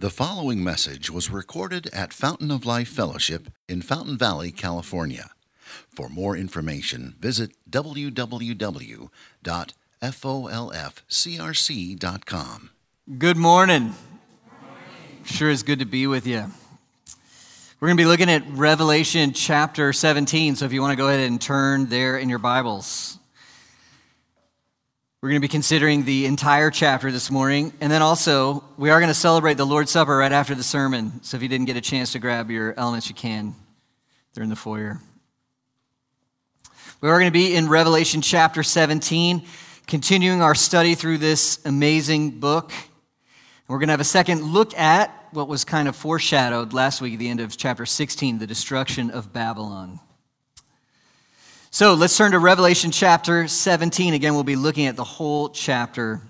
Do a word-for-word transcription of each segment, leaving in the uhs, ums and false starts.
The following message was recorded at Fountain of Life Fellowship in Fountain Valley, California. For more information, visit w w w dot folf c r c dot com. Good morning. Sure is good to be with you. We're going to be looking at Revelation chapter seventeen, so if you want to go ahead and turn there in your Bibles. We're going to be considering the entire chapter this morning, and then also, we are going to celebrate the Lord's Supper right after the sermon, so if you didn't get a chance to grab your elements, you can. They're in the foyer. We are going to be in Revelation chapter seventeen, continuing our study through this amazing book. We're going to have a second look at what was kind of foreshadowed last week at the end of chapter sixteen, the destruction of Babylon. So let's turn to Revelation chapter seventeen. Again, we'll be looking at the whole chapter.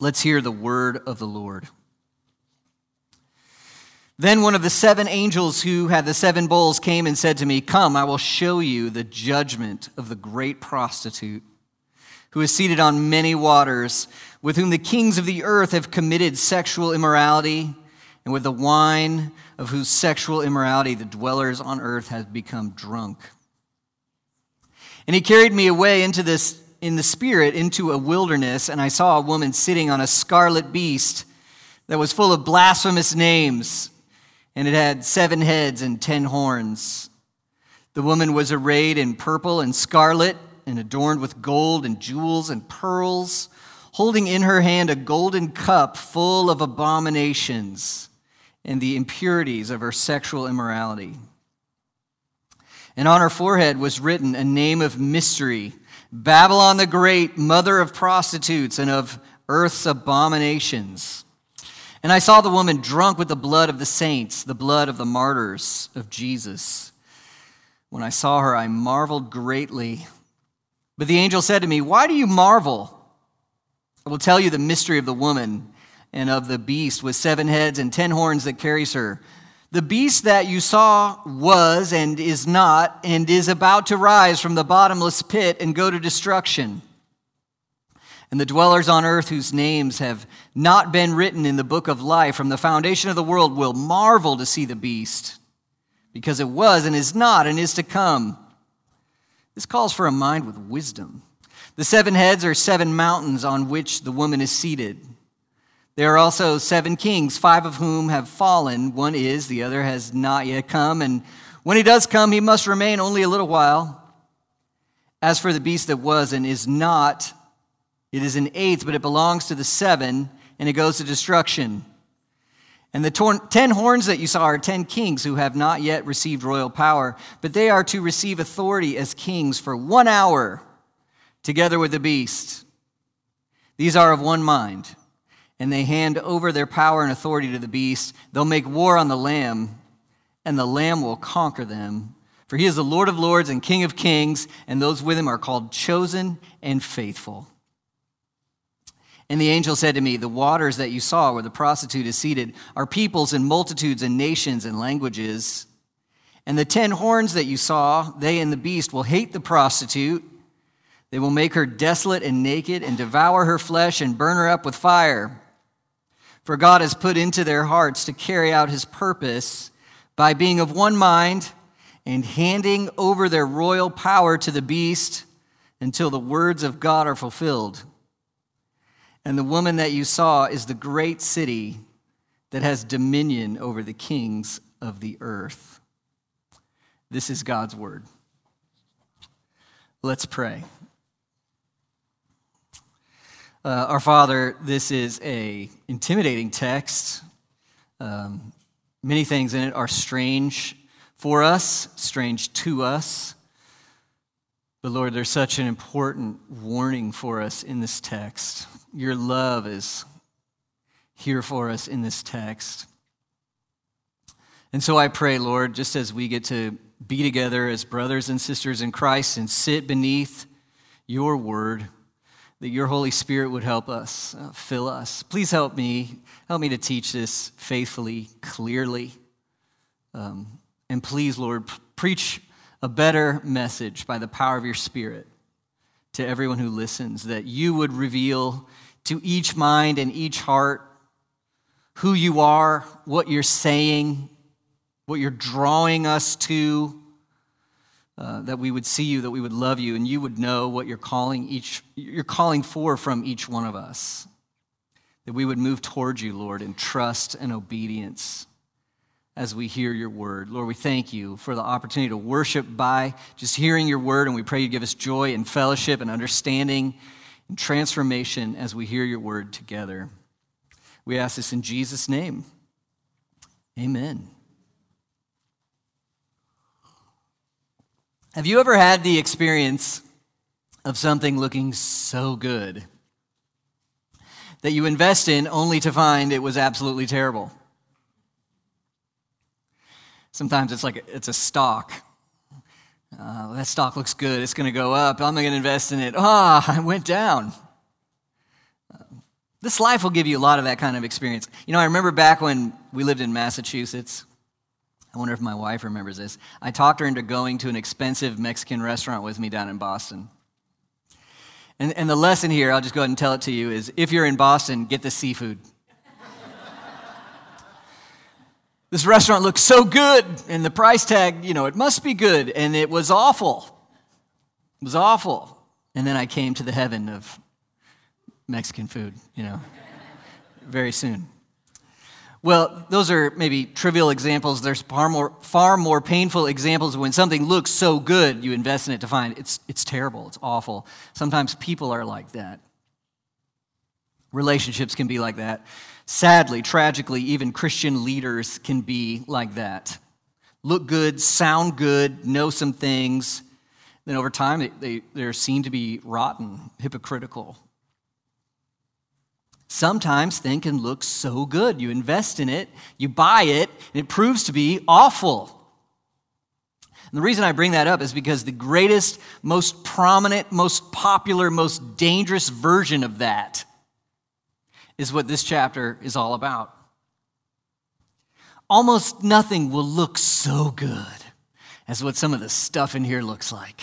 Let's hear the word of the Lord. Then one of the seven angels who had the seven bowls came and said to me, "Come, I will show you the judgment of the great prostitute who is seated on many waters, with whom the kings of the earth have committed sexual immorality, and with the wine of whose sexual immorality the dwellers on earth have become drunk." And he carried me away into this, in the spirit, into a wilderness, and I saw a woman sitting on a scarlet beast that was full of blasphemous names, and it had seven heads and ten horns. The woman was arrayed in purple and scarlet, and adorned with gold and jewels and pearls, holding in her hand a golden cup full of abominations and the impurities of her sexual immorality. And on her forehead was written a name of mystery, Babylon the Great, mother of prostitutes and of earth's abominations. And I saw the woman drunk with the blood of the saints, the blood of the martyrs of Jesus. When I saw her, I marveled greatly. But the angel said to me, "Why do you marvel? I will tell you the mystery of the woman and of the beast with seven heads and ten horns that carries her. The beast that you saw was and is not and is about to rise from the bottomless pit and go to destruction. And the dwellers on earth whose names have not been written in the book of life from the foundation of the world will marvel to see the beast, because it was and is not and is to come." This calls for a mind with wisdom. The seven heads are seven mountains on which the woman is seated. There are also seven kings, five of whom have fallen. One is, the other has not yet come. And when he does come, he must remain only a little while. As for the beast that was and is not, it is an eighth, but it belongs to the seven, and it goes to destruction. And the torn, ten horns that you saw are ten kings who have not yet received royal power, but they are to receive authority as kings for one hour together with the beast. These are of one mind, and they hand over their power and authority to the beast. They'll make war on the Lamb, and the Lamb will conquer them. For he is the Lord of lords and King of kings, and those with him are called chosen and faithful. And the angel said to me, "The waters that you saw where the prostitute is seated are peoples and multitudes and nations and languages. And the ten horns that you saw, they and the beast will hate the prostitute. They will make her desolate and naked and devour her flesh and burn her up with fire. For God has put into their hearts to carry out his purpose by being of one mind and handing over their royal power to the beast until the words of God are fulfilled. And the woman that you saw is the great city that has dominion over the kings of the earth." This is God's word. Let's pray. Uh, our Father, this is a intimidating text. Um, many things in it are strange for us, strange to us. But Lord, there's such an important warning for us in this text. Your love is here for us in this text. And so I pray, Lord, just as we get to be together as brothers and sisters in Christ and sit beneath your word, that your Holy Spirit would help us, uh, fill us. Please help me. Help me to teach this faithfully, clearly. Um, and please, Lord, p- preach a better message by the power of your Spirit to everyone who listens, that you would reveal to each mind and each heart who you are, what you're saying, what you're drawing us to, uh, that we would see you, that we would love you, and you would know what you're calling each, you're calling for from each one of us, that we would move towards you, Lord, in trust and obedience as we hear your word. Lord, we thank you for the opportunity to worship by just hearing your word, and we pray you give us joy and fellowship and understanding and transformation as we hear your word together. We ask this in Jesus' name. Amen. Have you ever had the experience of something looking so good that you invest in only to find it was absolutely terrible? Sometimes it's like it's a stock. Uh, that stock looks good. It's going to go up. I'm going to invest in it. Ah, oh, it went down. Uh, this life will give you a lot of that kind of experience. You know, I remember back when we lived in Massachusetts. I wonder if my wife remembers this. I talked her into going to an expensive Mexican restaurant with me down in Boston. And, and the lesson here, I'll just go ahead and tell it to you, is if you're in Boston, get the seafood. This restaurant looks so good, and the price tag, you know, it must be good, and it was awful. It was awful. And then I came to the heaven of Mexican food, you know, very soon. Well, those are maybe trivial examples. There's far more far more painful examples of when something looks so good, you invest in it to find it's it's terrible, it's awful. Sometimes people are like that. Relationships can be like that. Sadly, tragically, even Christian leaders can be like that. Look good, sound good, know some things. Then over time, they, they, they're seen to be rotten, hypocritical. Sometimes things can look so good. You invest in it, you buy it, and it proves to be awful. And the reason I bring that up is because the greatest, most prominent, most popular, most dangerous version of that is what this chapter is all about. Almost nothing will look so good as what some of the stuff in here looks like.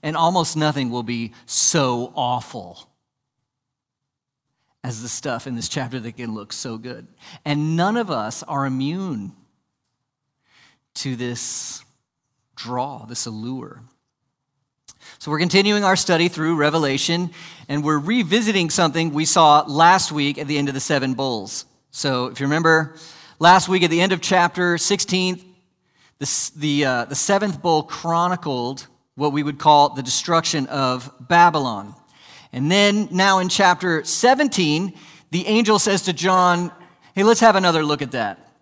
And almost nothing will be so awful as the stuff in this chapter that can look so good. And none of us are immune to this draw, this allure. So we're continuing our study through Revelation, and we're revisiting something we saw last week at the end of the seven bowls. So if you remember, last week at the end of chapter sixteen, the, the, uh, the seventh bowl chronicled what we would call the destruction of Babylon. And then now in chapter seventeen, the angel says to John, hey, let's have another look at that.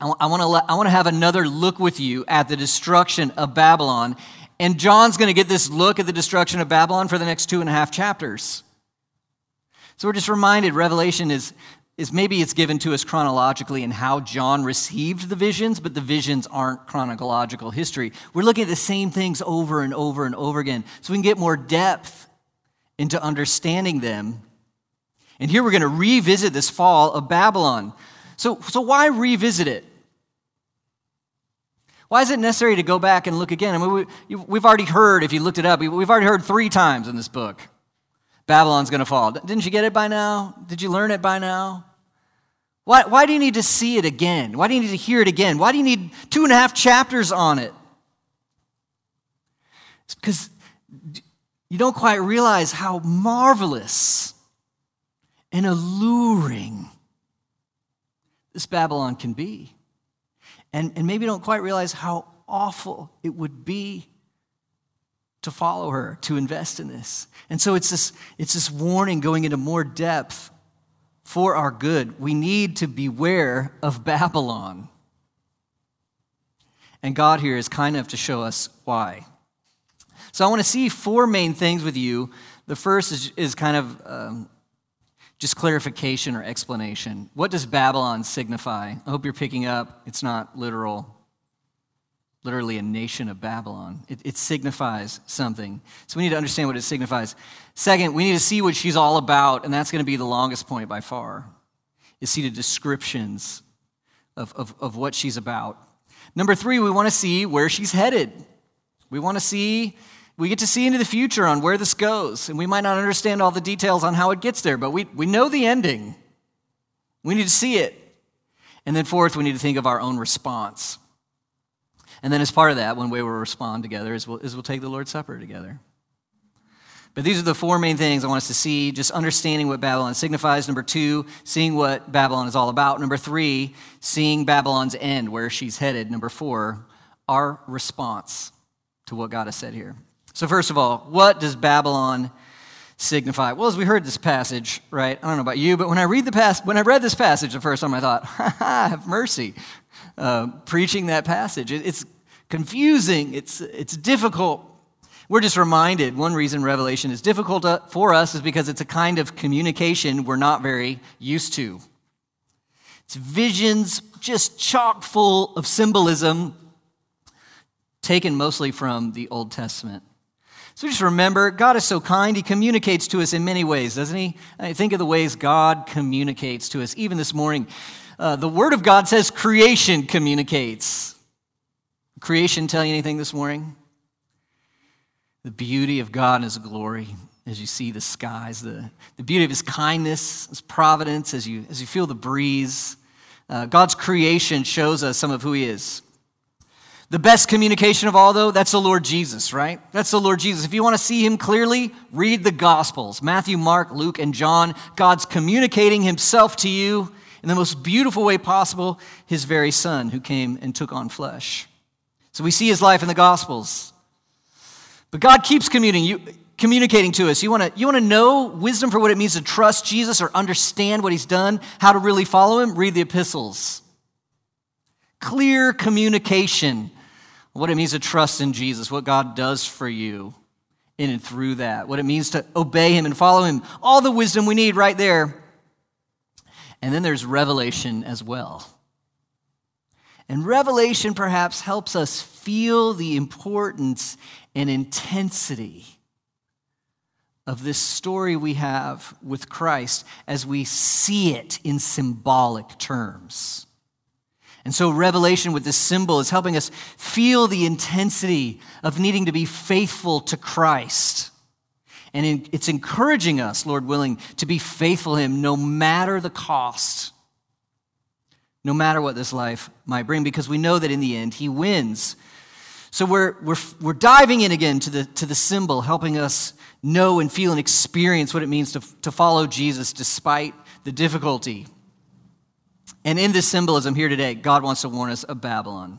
I, I want to I want to have another look with you at the destruction of Babylon. And John's going to get this look at the destruction of Babylon for the next two and a half chapters. So we're just reminded Revelation is, is maybe it's given to us chronologically in how John received the visions, but the visions aren't chronological history. We're looking at the same things over and over and over again so we can get more depth into understanding them. And here we're going to revisit this fall of Babylon. So, so why revisit it? Why is it necessary to go back and look again? I mean, we, we've already heard, if you looked it up, we've already heard three times in this book, Babylon's going to fall. Didn't you get it by now? Did you learn it by now? Why, why do you need to see it again? Why do you need to hear it again? Why do you need two and a half chapters on it? It's because you don't quite realize how marvelous and alluring this Babylon can be. And, and maybe don't quite realize how awful it would be to follow her, to invest in this. And so it's this, it's this warning going into more depth for our good. We need to beware of Babylon. And God here is kind enough to show us why. So I want to see four main things with you. The first is, is kind of um, just clarification or explanation. What does Babylon signify? I hope you're picking up. It's not literal, literally a nation of Babylon. It, it signifies something. So we need to understand what it signifies. Second, we need to see what she's all about, and that's going to be the longest point by far, is see the descriptions of, of, of what she's about. Number three, we want to see where she's headed. We want to see... We get to see into the future on where this goes, and we might not understand all the details on how it gets there, but we, we know the ending. We need to see it. And then fourth, we need to think of our own response. And then as part of that, one way we'll respond together is we'll, is we'll take the Lord's Supper together. But these are the four main things I want us to see, just understanding what Babylon signifies. Number two, seeing what Babylon is all about. Number three, seeing Babylon's end, where she's headed. Number four, our response to what God has said here. So first of all, what does Babylon signify? Well, as we heard this passage, right, I don't know about you, but when I read the pas- when I read this passage the first time, I thought, ha ha, have mercy, uh, preaching that passage. It, it's confusing. It's it's difficult. We're just reminded one reason Revelation is difficult for us is because it's a kind of communication we're not very used to. It's visions just chock full of symbolism taken mostly from the Old Testament. So just remember, God is so kind. He communicates to us in many ways, doesn't he? I mean, think of the ways God communicates to us. Even this morning, uh, the Word of God says creation communicates. Creation tell you anything this morning? The beauty of God and His glory as you see the skies, the, the beauty of His kindness, His providence, as you, as you feel the breeze. Uh, God's creation shows us some of who He is. The best communication of all, though, that's the Lord Jesus, right? That's the Lord Jesus. If you want to see Him clearly, read the Gospels. Matthew, Mark, Luke, and John. God's communicating Himself to you in the most beautiful way possible, His very Son who came and took on flesh. So we see His life in the Gospels. But God keeps communicating to us. You want to you want to know wisdom for what it means to trust Jesus or understand what He's done, how to really follow Him? Read the epistles. Clear communication, what it means to trust in Jesus, what God does for you in and through that, what it means to obey Him and follow Him. All the wisdom we need right there. And then there's Revelation as well. And Revelation perhaps helps us feel the importance and intensity of this story we have with Christ as we see it in symbolic terms. And so Revelation with this symbol is helping us feel the intensity of needing to be faithful to Christ. And it's encouraging us, Lord willing, to be faithful to Him no matter the cost, no matter what this life might bring, because we know that in the end, He wins. So we're we're we're diving in again to the to the symbol, helping us know and feel and experience what it means to, to follow Jesus despite the difficulty. And in this symbolism here today, God wants to warn us of Babylon.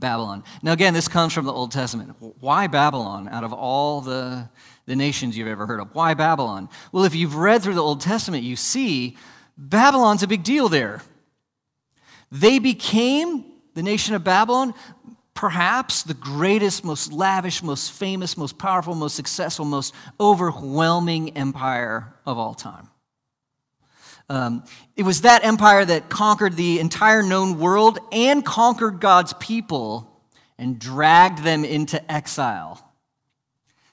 Babylon. Now again, this comes from the Old Testament. Why Babylon out of all the, the nations you've ever heard of? Why Babylon? Well, if you've read through the Old Testament, you see Babylon's a big deal there. They became, the nation of Babylon, perhaps the greatest, most lavish, most famous, most powerful, most successful, most overwhelming empire of all time. Um, it was that empire that conquered the entire known world and conquered God's people and dragged them into exile.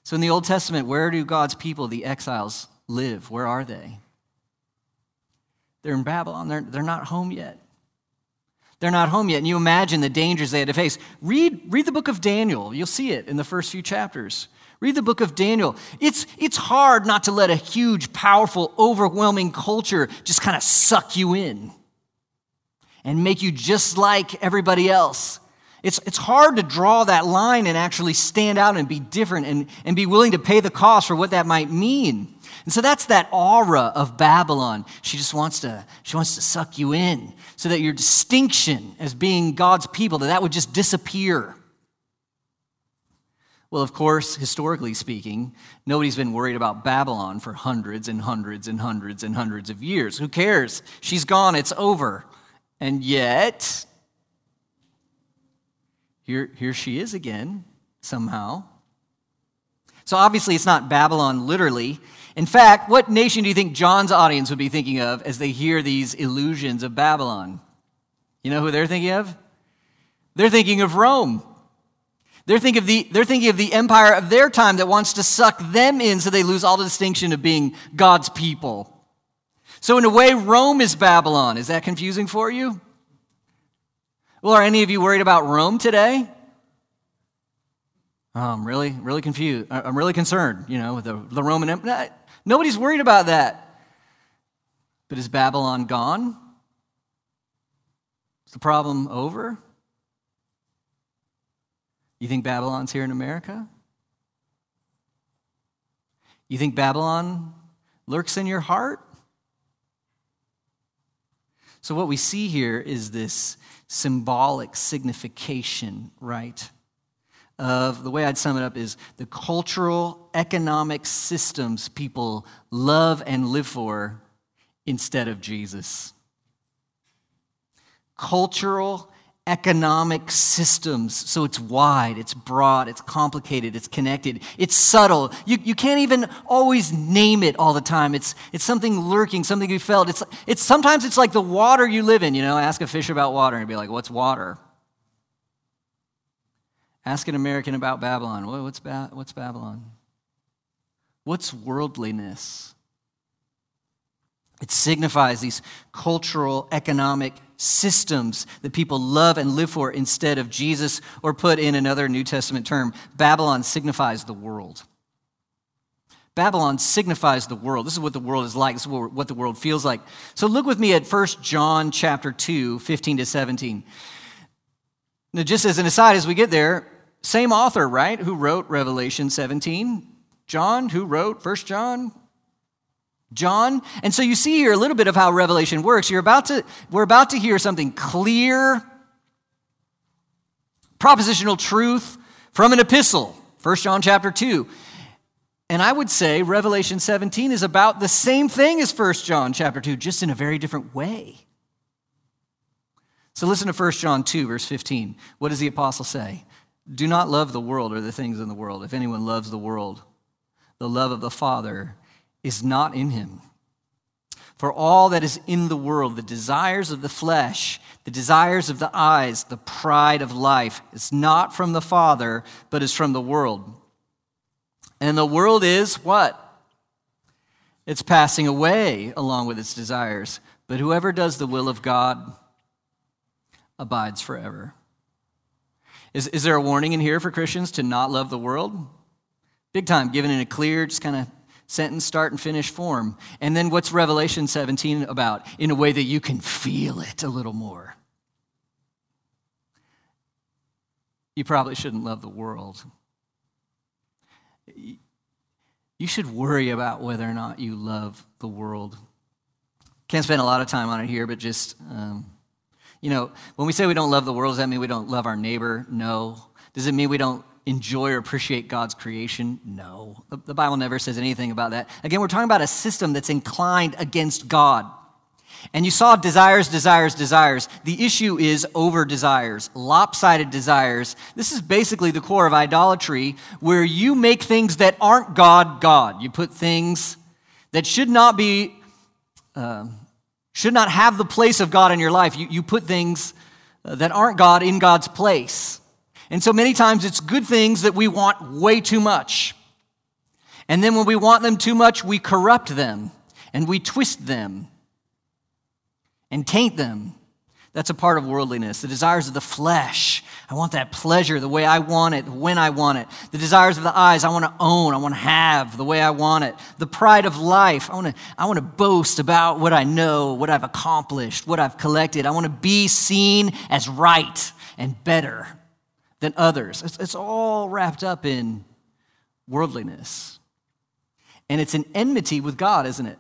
So in the Old Testament, where do God's people, the exiles, live? Where are they? They're in Babylon. They're, they're not home yet. They're not home yet, and you imagine the dangers they had to face. Read, read the book of Daniel. You'll see it in the first few chapters. Read the book of Daniel. It's, it's hard not to let a huge, powerful, overwhelming culture just kind of suck you in and make you just like everybody else. It's, it's hard to draw that line and actually stand out and be different and, and be willing to pay the cost for what that might mean. And so that's that aura of Babylon. She just wants to, she wants to suck you in so that your distinction as being God's people, that that would just disappear. Well, of course, historically speaking, nobody's been worried about Babylon for hundreds and hundreds and hundreds and hundreds of years. Who cares? She's gone. It's over. And yet, here, here she is again, somehow. So obviously, it's not Babylon literally. In fact, what nation do you think John's audience would be thinking of as they hear these illusions of Babylon? You know who they're thinking of? They're thinking of Rome. They're thinking of the, they're thinking of the empire of their time that wants to suck them in so they lose all the distinction of being God's people. So in a way, Rome is Babylon. Is that confusing for you? Well, are any of you worried about Rome today? Oh, I'm really, really confused. I'm really concerned, you know, with the, the Roman Empire. Nobody's worried about that. But is Babylon gone? the problem over? You think Babylon's here in America? You think Babylon lurks in your heart? So what we see here is this symbolic signification, right? Of the way I'd sum it up is the cultural, economic systems people love and live for instead of Jesus. Cultural, economic systems. So it's wide, it's broad, it's complicated, it's connected, it's subtle. You, you can't even always name it all the time. It's it's something lurking, something you felt. It's it's sometimes it's like the water you live in. You know, ask a fish about water and be like, "What's water?" Ask an American about Babylon. What's ba- what's Babylon? What's worldliness? It signifies these cultural, economic systems that people love and live for instead of Jesus, or put in another New Testament term, Babylon signifies the world. Babylon signifies the world. This is what the world is like. This is what the world feels like. So look with me at First John chapter two, fifteen to seventeen. Now, just as an aside, as we get there, same author, right, who wrote Revelation seventeen? John, who wrote First John? John. And so you see here a little bit of how Revelation works. You're about to, we're about to hear something clear, propositional truth from an epistle, First John chapter two. And I would say Revelation seventeen is about the same thing as First John chapter two, just in a very different way. So listen to First John two, verse fifteen. What does the apostle say? Do not love the world or the things in the world. If anyone loves the world, the love of the Father is not in him. For all that is in the world, the desires of the flesh, the desires of the eyes, the pride of life, is not from the Father, but is from the world. And the world is what? It's passing away along with its desires. But whoever does the will of God abides forever. Is, is there a warning in here for Christians to not love the world? Big time, given in a clear, just kind of sentence, start and finish form. And then what's Revelation seventeen about? In a way that you can feel it a little more. You probably shouldn't love the world. You should worry about whether or not you love the world. Can't spend a lot of time on it here, but just... Um, You know, when we say we don't love the world, does that mean we don't love our neighbor? No. Does it mean we don't enjoy or appreciate God's creation? No. The, the Bible never says anything about that. Again, we're talking about a system that's inclined against God. And you saw desires, desires, desires. The issue is over-desires, lopsided desires. This is basically the core of idolatry, where you make things that aren't God, God. You put things that should not be... Uh, should not have the place of God in your life. You, you put things that aren't God in God's place. And so many times it's good things that we want way too much. And then when we want them too much, we corrupt them and we twist them and taint them. That's a part of worldliness. The desires of the flesh. I want that pleasure the way I want it, when I want it. The desires of the eyes. I want to own. I want to have the way I want it. The pride of life. I want to, I want to boast about what I know, what I've accomplished, what I've collected. I want to be seen as right and better than others. It's, it's all wrapped up in worldliness. And it's an enmity with God, isn't it?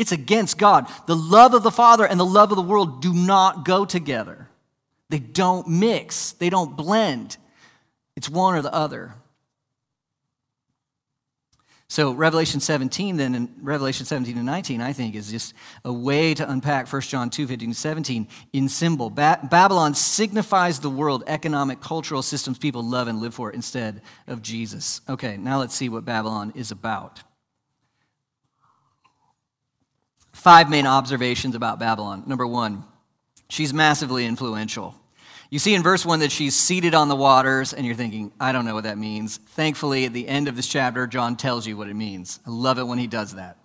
It's against God. The love of the Father and the love of the world do not go together. They don't mix. They don't blend. It's one or the other. So Revelation seventeen then, and Revelation seventeen and nineteen, I think, is just a way to unpack First John two, fifteen to seventeen in symbol. Ba- Babylon signifies the world, economic, cultural systems people love and live for instead of Jesus. Okay, now let's see what Babylon is about. Five main observations about Babylon. Number one, she's massively influential. You see in verse one that she's seated on the waters, and you're thinking, I don't know what that means. Thankfully, at the end of this chapter, John tells you what it means. I love it when he does that.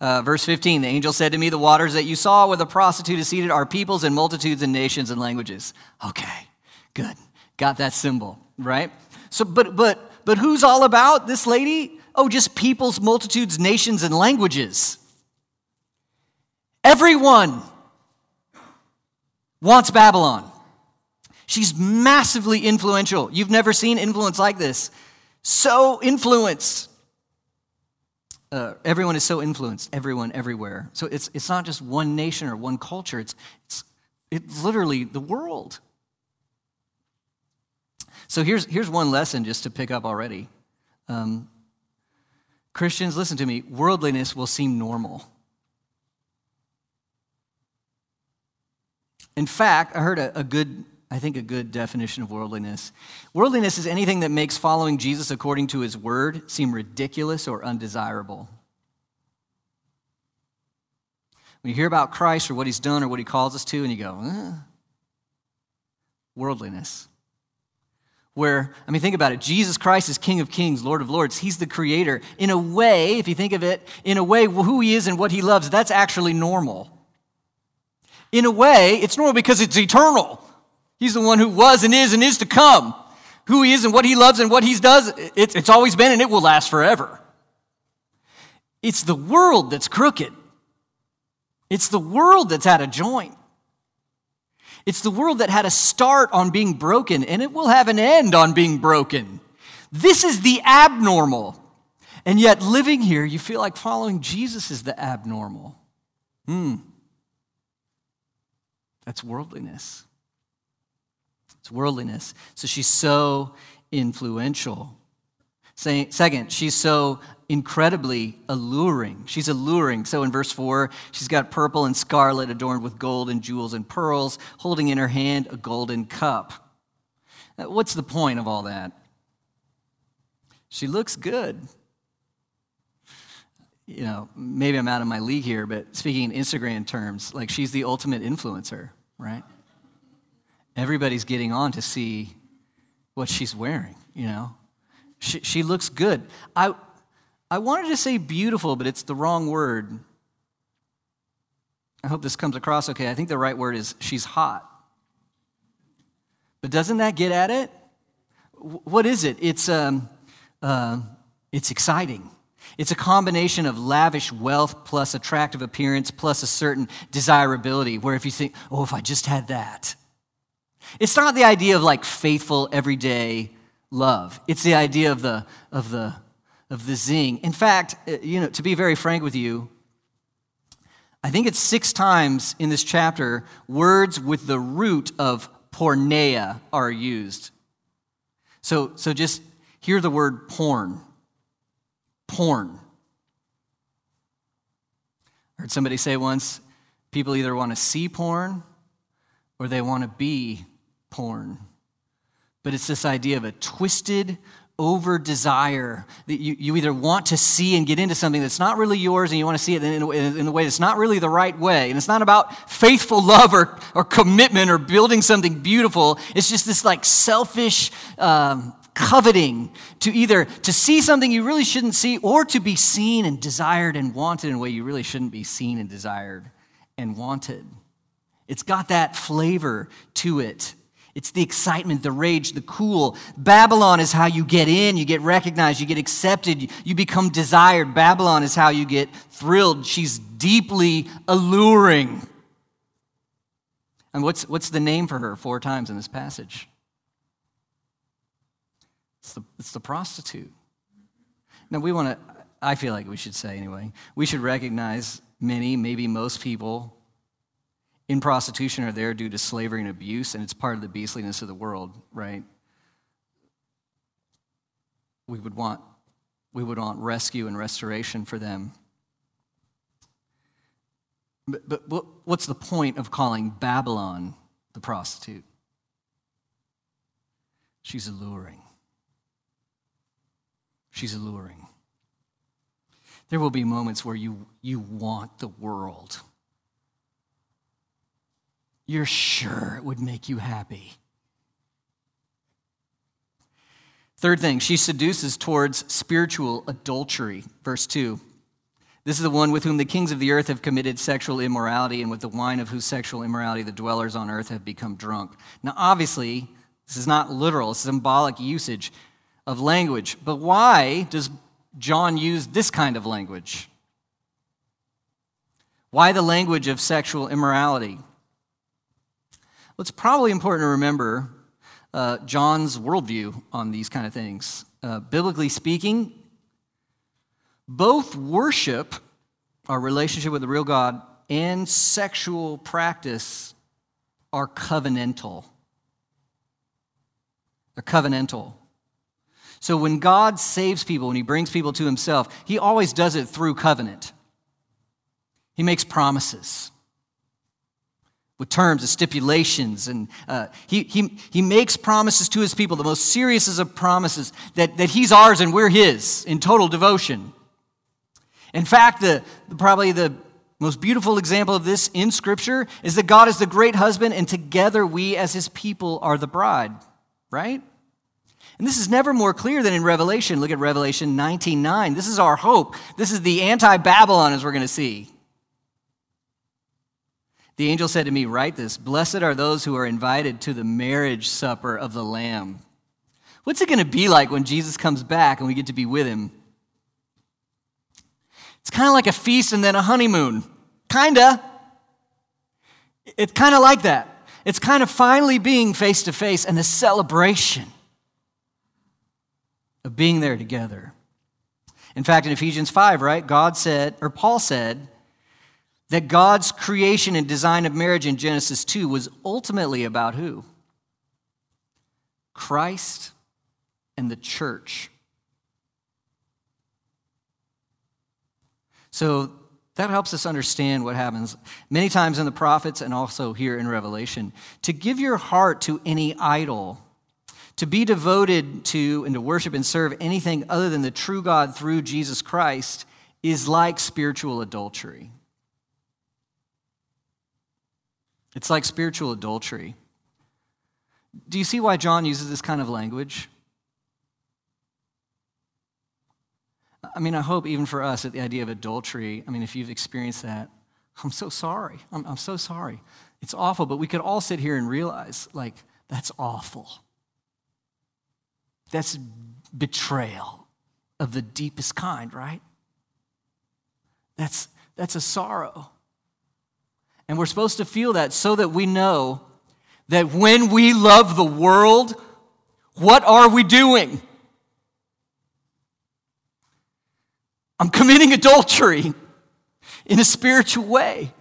Uh, verse fifteen, the angel said to me, the waters that you saw where the prostitute is seated are peoples and multitudes and nations and languages. Okay, good. Got that symbol, right? So, but but but who's all about this lady? Oh, just peoples, multitudes, nations, and languages. Everyone. wants Babylon. She's massively influential. You've never seen influence like this. So influenced. Uh, everyone is so influenced, everyone, everywhere. So it's it's not just one nation or one culture. It's it's, it's literally the world. So here's, here's one lesson just to pick up already. Um, Christians, listen to me. Worldliness will seem normal. In fact, I heard a, a good, I think a good definition of worldliness. Worldliness is anything that makes following Jesus according to his word seem ridiculous or undesirable. When you hear about Christ or what he's done or what he calls us to, and you go, eh. Worldliness. Where, I mean, think about it. Jesus Christ is King of Kings, Lord of Lords. He's the creator. In a way, if you think of it, in a way, who he is and what he loves, that's actually normal. In a way, it's normal because it's eternal. He's the one who was and is and is to come. Who he is and what he loves and what he does, it's, it's always been and it will last forever. It's the world that's crooked. It's the world that's out of joint. It's the world that had a start on being broken and it will have an end on being broken. This is the abnormal. And yet living here, you feel like following Jesus is the abnormal. Hmm. That's worldliness. It's worldliness. So she's so influential. Second, she's so incredibly alluring. She's alluring. So in verse four, she's got purple and scarlet adorned with gold and jewels and pearls, holding in her hand a golden cup. Now, what's the point of all that? She looks good. You know, maybe I'm out of my league here, but speaking in Instagram terms, like she's the ultimate influencer, right? Everybody's getting on to see what she's wearing, you know? She, she looks good. I I wanted to say beautiful, but it's the wrong word. I hope this comes across okay. I think the right word is she's hot. But doesn't that get at it? What is it? It's um, uh, it's exciting. It's a combination of lavish wealth plus attractive appearance plus a certain desirability where if you think, oh, if I just had that. It's not the idea of like faithful everyday love. It's the idea of the of the of the zing. In fact, you know, to be very frank with you, I think it's six times in this chapter words with the root of porneia are used. So so just hear the word porn. Porn. I heard somebody say once, people either want to see porn or they want to be porn. But it's this idea of a twisted over-desire that you, you either want to see and get into something that's not really yours and you want to see it in a, in a way that's not really the right way. And it's not about faithful love or, or commitment or building something beautiful. It's just this like selfish um, coveting to either to see something you really shouldn't see or to be seen and desired and wanted in a way you really shouldn't be seen and desired and wanted. It's got that flavor to it. It's the excitement, the rage, the cool. Babylon is how you get in, you get recognized, you get accepted, you become desired. Babylon is how you get thrilled. She's deeply alluring. And what's what's the name for her four times in this passage? It's the, it's the prostitute. Now we want to, I feel like we should say anyway, we should recognize many, maybe most people in prostitution are there due to slavery and abuse, and it's part of the beastliness of the world, right? We would want, we would want rescue and restoration for them. But, but what, what's the point of calling Babylon the prostitute? She's alluring. She's alluring. There will be moments where you you want the world. You're sure it would make you happy. Third thing, she seduces towards spiritual adultery. Verse two, this is the one with whom the kings of the earth have committed sexual immorality and with the wine of whose sexual immorality the dwellers on earth have become drunk. Now, obviously, this is not literal, it's symbolic usage of language. But why does John use this kind of language? Why the language of sexual immorality? What's probably important to remember, uh, John's worldview on these kind of things. Uh, biblically speaking, both worship, our relationship with the real God, and sexual practice are covenantal. They're covenantal. So when God saves people, when he brings people to himself, he always does it through covenant. He makes promises with terms and stipulations, and uh, he he he makes promises to his people, the most serious of promises, that, that he's ours and we're his in total devotion. In fact, the probably the most beautiful example of this in Scripture is that God is the great husband, and together we as his people are the bride, right? And this is never more clear than in Revelation. Look at Revelation nineteen nine. This is our hope. This is the anti-Babylon, as we're going to see. The angel said to me, "Write this, blessed are those who are invited to the marriage supper of the Lamb." What's it going to be like when Jesus comes back and we get to be with him? It's kind of like a feast and then a honeymoon. Kinda. It's kind of like that. It's kind of finally being face to face and the celebration of being there together. In fact, in Ephesians five, right, God said, or Paul said, that God's creation and design of marriage in Genesis two was ultimately about who? Christ and the church. So that helps us understand what happens many times in the prophets and also here in Revelation. To give your heart to any idol, to be devoted to and to worship and serve anything other than the true God through Jesus Christ is like spiritual adultery. It's like spiritual adultery. Do you see why John uses this kind of language? I mean, I hope even for us at the idea of adultery, I mean, if you've experienced that, I'm so sorry. I'm, I'm so sorry. It's awful, but we could all sit here and realize, like, that's awful. That's betrayal of the deepest kind, right? That's, that's a sorrow. And we're supposed to feel that so that we know that when we love the world, what are we doing? I'm committing adultery in a spiritual way.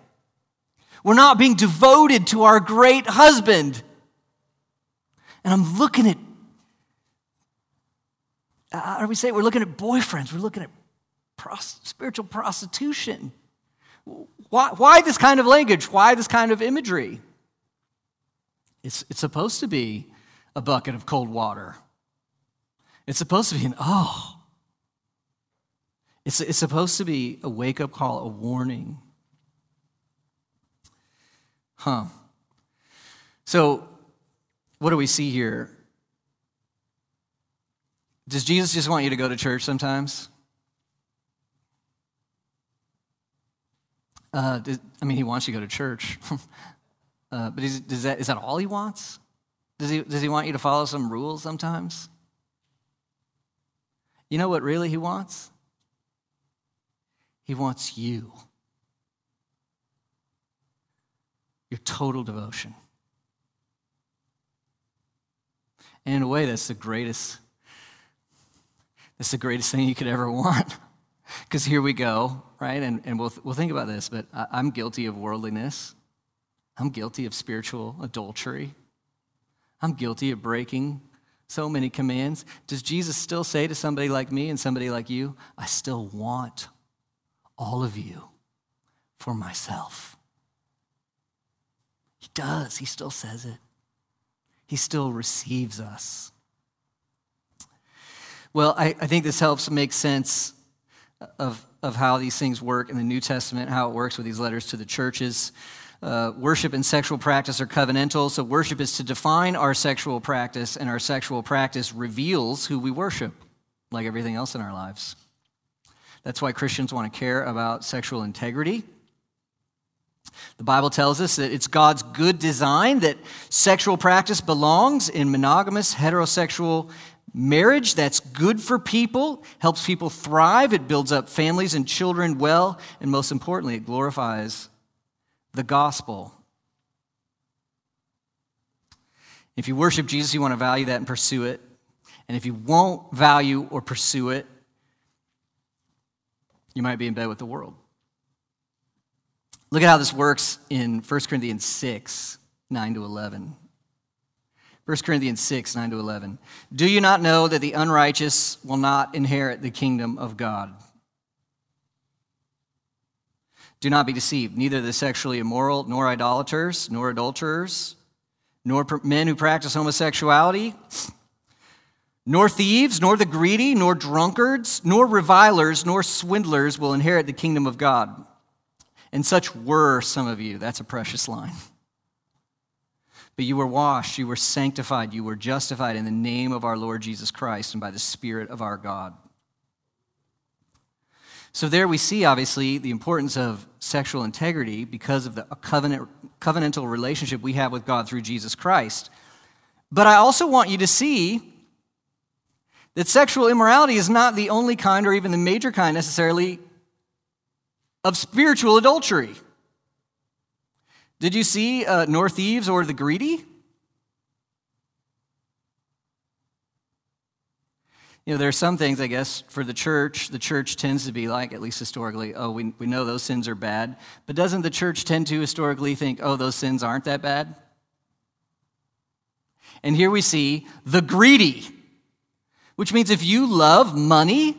We're not being devoted to our great husband. And I'm looking at, how do we say it? We're looking at boyfriends. We're looking at prost- spiritual prostitution. Why, why this kind of language? Why this kind of imagery? It's, it's supposed to be a bucket of cold water. It's supposed to be an, oh, It's, it's supposed to be a wake-up call, a warning. Huh. So, what do we see here? Does Jesus just want you to go to church sometimes? Uh, does, I mean, he wants you to go to church. uh, but is, does that, is that all he wants? Does he, does he want you to follow some rules sometimes? You know what really he wants? He wants you, your total devotion. And in a way, that's the greatest, that's the greatest thing you could ever want. Because here we go, right? And, and we'll, we'll think about this, but I, I'm guilty of worldliness. I'm guilty of spiritual adultery. I'm guilty of breaking so many commands. Does Jesus still say to somebody like me and somebody like you, I still want all of you for myself? He does. He still says it. He still receives us. Well, I, I think this helps make sense of, of how these things work in the New Testament, how it works with these letters to the churches. Uh, worship and sexual practice are covenantal, so worship is to define our sexual practice, and our sexual practice reveals who we worship, like everything else in our lives. That's why Christians want to care about sexual integrity. The Bible tells us that it's God's good design that sexual practice belongs in monogamous, heterosexual marriage. That's good for people, helps people thrive, it builds up families and children well, and most importantly, it glorifies the gospel. If you worship Jesus, you want to value that and pursue it. And if you won't value or pursue it, you might be in bed with the world. Look at how this works in First Corinthians six, nine to eleven. First Corinthians six, nine to eleven. Do you not know that the unrighteous will not inherit the kingdom of God? Do not be deceived. Neither the sexually immoral, nor idolaters, nor adulterers, nor men who practice homosexuality, nor thieves, nor the greedy, nor drunkards, nor revilers, nor swindlers will inherit the kingdom of God. And such were some of you. That's a precious line. But you were washed, you were sanctified, you were justified in the name of our Lord Jesus Christ and by the Spirit of our God. So there we see, obviously, the importance of sexual integrity because of the covenant, covenantal relationship we have with God through Jesus Christ. But I also want you to see that sexual immorality is not the only kind or even the major kind necessarily of spiritual adultery. Did you see uh, nor thieves or the greedy? You know, there are some things, I guess, for the church, the church tends to be like, at least historically, oh, we, we know those sins are bad. But doesn't the church tend to historically think, oh, those sins aren't that bad? And here we see the greedy, which means if you love money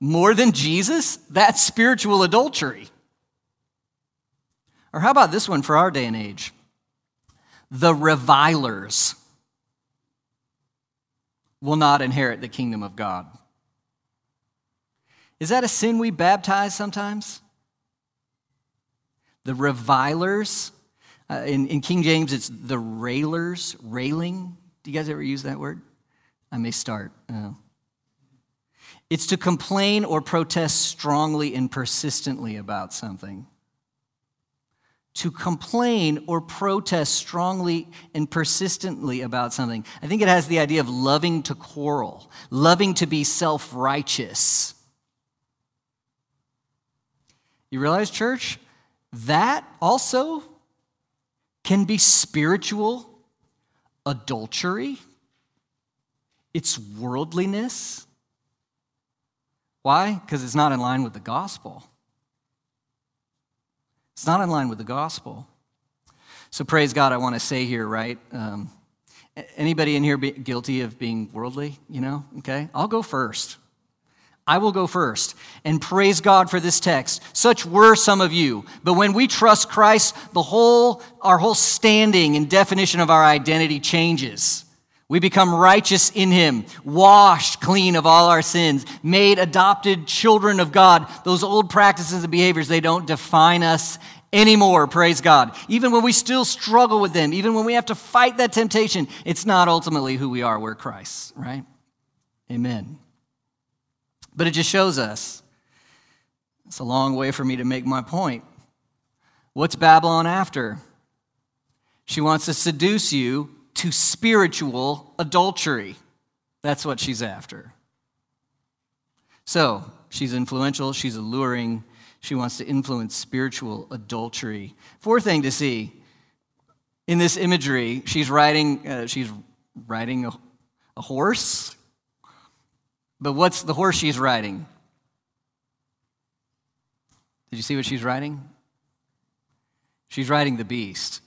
more than Jesus, that's spiritual adultery. Or how about this one for our day and age? The revilers will not inherit the kingdom of God. Is that a sin we baptize sometimes? The revilers. Uh, in, in King James, it's the railers, railing. Do you guys ever use that word? I may start. Oh. It's to complain or protest strongly and persistently about something. To complain or protest strongly and persistently about something. I think it has the idea of loving to quarrel, loving to be self-righteous. You realize, church, that also can be spiritual adultery. It's worldliness. Why? Because it's not in line with the gospel. It's not in line with the gospel. So praise God, I want to say here, right? Um, anybody in here be guilty of being worldly, you know? Okay, I'll go first. I will go first. And praise God for this text. Such were some of you. But when we trust Christ, the whole our whole standing and definition of our identity changes. We become righteous in him, washed clean of all our sins, made adopted children of God. Those old practices and behaviors, they don't define us anymore, praise God. Even when we still struggle with them, even when we have to fight that temptation, it's not ultimately who we are. We're Christ's, right? Amen. But it just shows us, it's a long way for me to make my point. What's Babylon after? She wants to seduce you to spiritual adultery. That's what she's after. So, she's influential, she's alluring, she wants to influence spiritual adultery. Fourth thing to see, in this imagery, she's riding, uh, she's riding a, a horse, but what's the horse she's riding? Did you see what she's riding? She's riding the beast.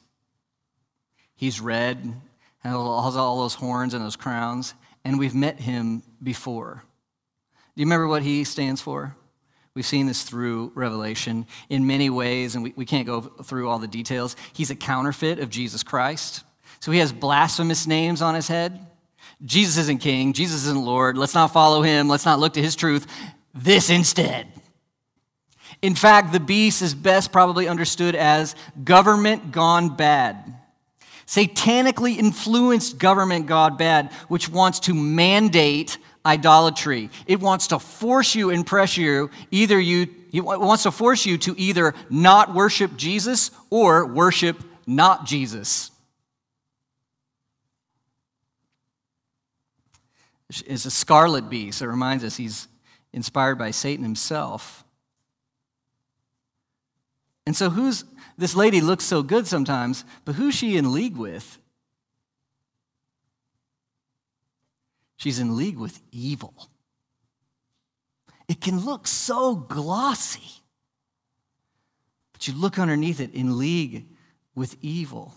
He's red, has all those horns and those crowns, and we've met him before. Do you remember what he stands for? We've seen this through Revelation in many ways, and we, we can't go through all the details. He's a counterfeit of Jesus Christ. So he has blasphemous names on his head. Jesus isn't king. Jesus isn't Lord. Let's not follow him. Let's not look to his truth. This instead. In fact, the beast is best probably understood as government gone bad. Satanically influenced government God bad, which wants to mandate idolatry. It wants to force you and pressure you, either you, it wants to force you to either not worship Jesus or worship not Jesus. It's a scarlet beast. It reminds us he's inspired by Satan himself. And so who's, this lady looks so good sometimes, but who's she in league with? She's in league with evil. It can look so glossy, but you look underneath it, in league with evil.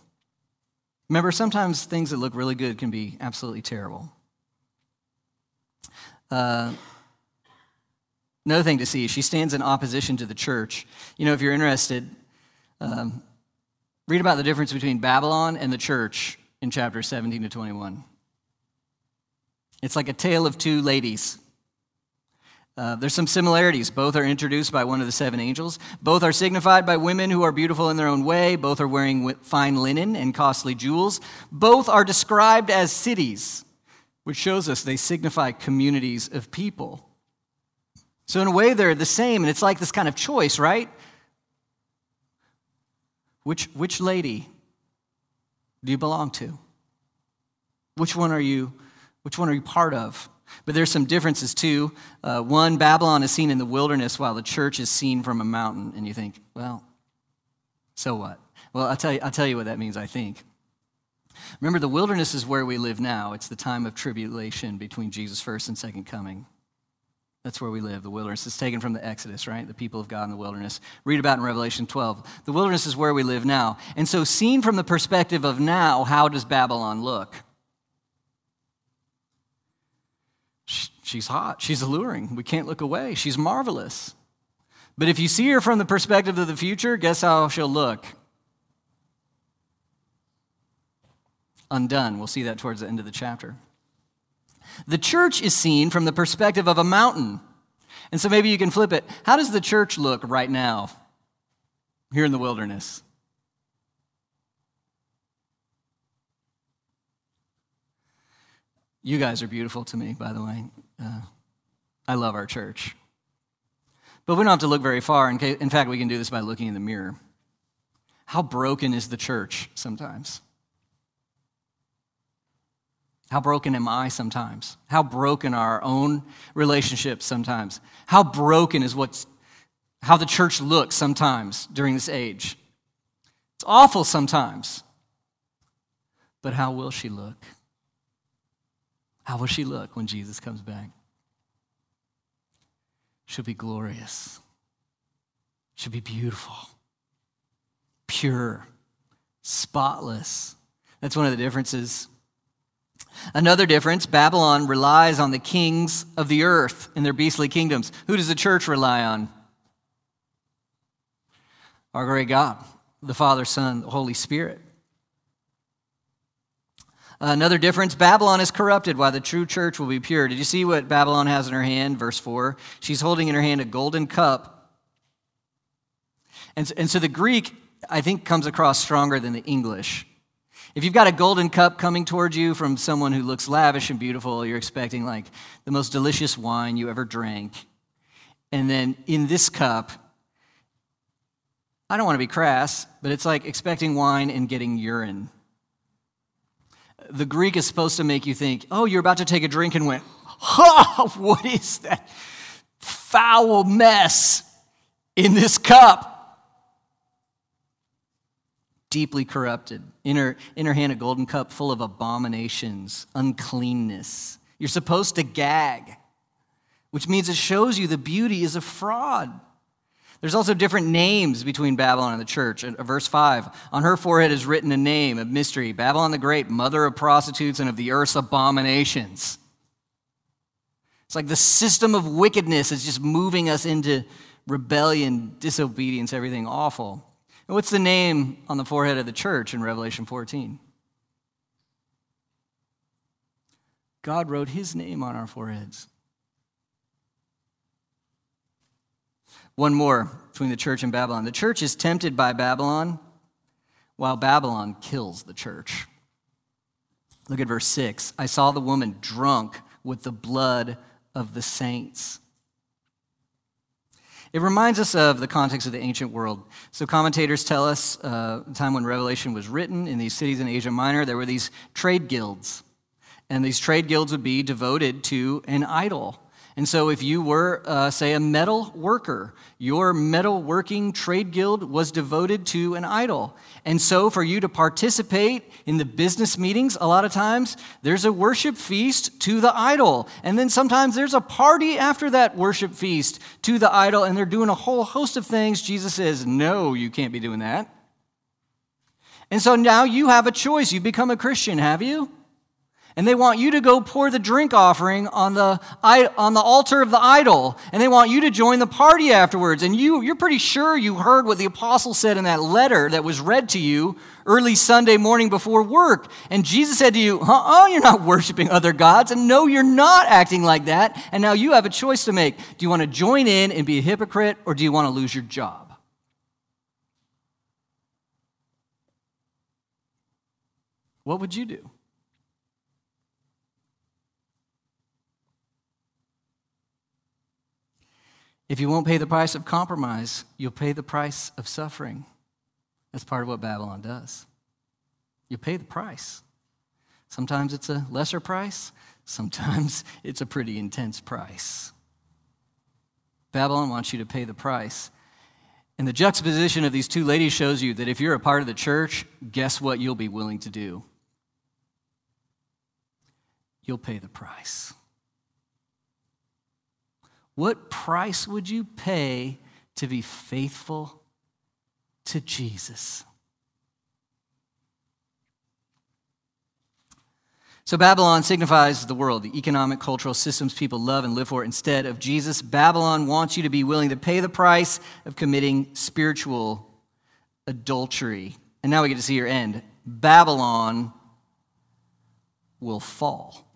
Remember, sometimes things that look really good can be absolutely terrible. Uh, another thing to see, she stands in opposition to the church. You know, if you're interested, um, read about the difference between Babylon and the church in chapter seventeen to twenty-one. It's like a tale of two ladies. Uh, there's some similarities. Both are introduced by one of the seven angels. Both are signified by women who are beautiful in their own way. Both are wearing fine linen and costly jewels. Both are described as cities, which shows us they signify communities of people. So in a way, they're the same, and it's like this kind of choice, right? Which, which lady do you belong to? Which one are you, which one are you part of? But there's some differences too. Uh, one, Babylon is seen in the wilderness while the church is seen from a mountain. And you think, well, so what? Well, I'll tell you, I'll tell you what that means, I think. Remember, the wilderness is where we live now. It's the time of tribulation between Jesus' first and second coming. That's where we live, the wilderness. It's taken from the Exodus, right? The people of God in the wilderness. Read about in Revelation twelve. The wilderness is where we live now. And so seen from the perspective of now, how does Babylon look? She's hot. She's alluring. We can't look away. She's marvelous. But if you see her from the perspective of the future, guess how she'll look? Undone. We'll see that towards the end of the chapter. The church is seen from the perspective of a mountain. And so maybe you can flip it. How does the church look right now here in the wilderness? You guys are beautiful to me, by the way. Uh, I love our church. But we don't have to look very far. In, case, in fact, we can do this by looking in the mirror. How broken is the church sometimes? How broken am I sometimes? How broken are our own relationships sometimes? How broken is what's, how the church looks sometimes during this age? It's awful sometimes. But how will she look? How will she look when Jesus comes back? She'll be glorious. She'll be beautiful, pure, spotless. That's one of the differences. Another difference, Babylon relies on the kings of the earth and their beastly kingdoms. Who does the church rely on? Our great God, the Father, Son, the Holy Spirit. Another difference, Babylon is corrupted while the true church will be pure. Did you see what Babylon has in her hand? Verse four, she's holding in her hand a golden cup. And, and so the Greek, I think, comes across stronger than the English. If you've got a golden cup coming towards you from someone who looks lavish and beautiful, you're expecting like the most delicious wine you ever drank. And then in this cup, I don't want to be crass, but it's like expecting wine and getting urine. The Greek is supposed to make you think, oh, you're about to take a drink and went, ha, what is that foul mess in this cup? Deeply corrupted. In her, in her hand, a golden cup full of abominations, uncleanness. You're supposed to gag, which means it shows you the beauty is a fraud. There's also different names between Babylon and the church. Verse five, on her forehead is written a name, a mystery, Babylon the Great, mother of prostitutes and of the earth's abominations. It's like the system of wickedness is just moving us into rebellion, disobedience, everything awful. And what's the name on the forehead of the church in Revelation fourteen? God wrote his name on our foreheads. One more between the church and Babylon. The church is tempted by Babylon while Babylon kills the church. Look at verse six. I saw the woman drunk with the blood of the saints. It reminds us of the context of the ancient world. So commentators tell us uh, the time when Revelation was written in these cities in Asia Minor, there were these trade guilds. And these trade guilds would be devoted to an idol. And so if you were, uh, say, a metal worker, your metalworking trade guild was devoted to an idol. And so for you to participate in the business meetings, a lot of times there's a worship feast to the idol. And then sometimes there's a party after that worship feast to the idol, and they're doing a whole host of things. Jesus says, no, you can't be doing that. And so now you have a choice. You've become a Christian, have you? And they want you to go pour the drink offering on the on the altar of the idol. And they want you to join the party afterwards. And you, you're pretty sure you heard what the apostle said in that letter that was read to you early Sunday morning before work. And Jesus said to you, uh-uh, you're not worshiping other gods. And no, you're not acting like that. And now you have a choice to make. Do you want to join in and be a hypocrite, or do you want to lose your job? What would you do? If you won't pay the price of compromise, you'll pay the price of suffering. That's part of what Babylon does. You pay the price. Sometimes it's a lesser price. Sometimes it's a pretty intense price. Babylon wants you to pay the price. And the juxtaposition of these two ladies shows you that if you're a part of the church, guess what you'll be willing to do? You'll pay the price. What price would you pay to be faithful to Jesus? So Babylon signifies the world, the economic, cultural systems people love and live for instead of Jesus. Babylon wants you to be willing to pay the price of committing spiritual adultery. And now we get to see your end. Babylon will fall.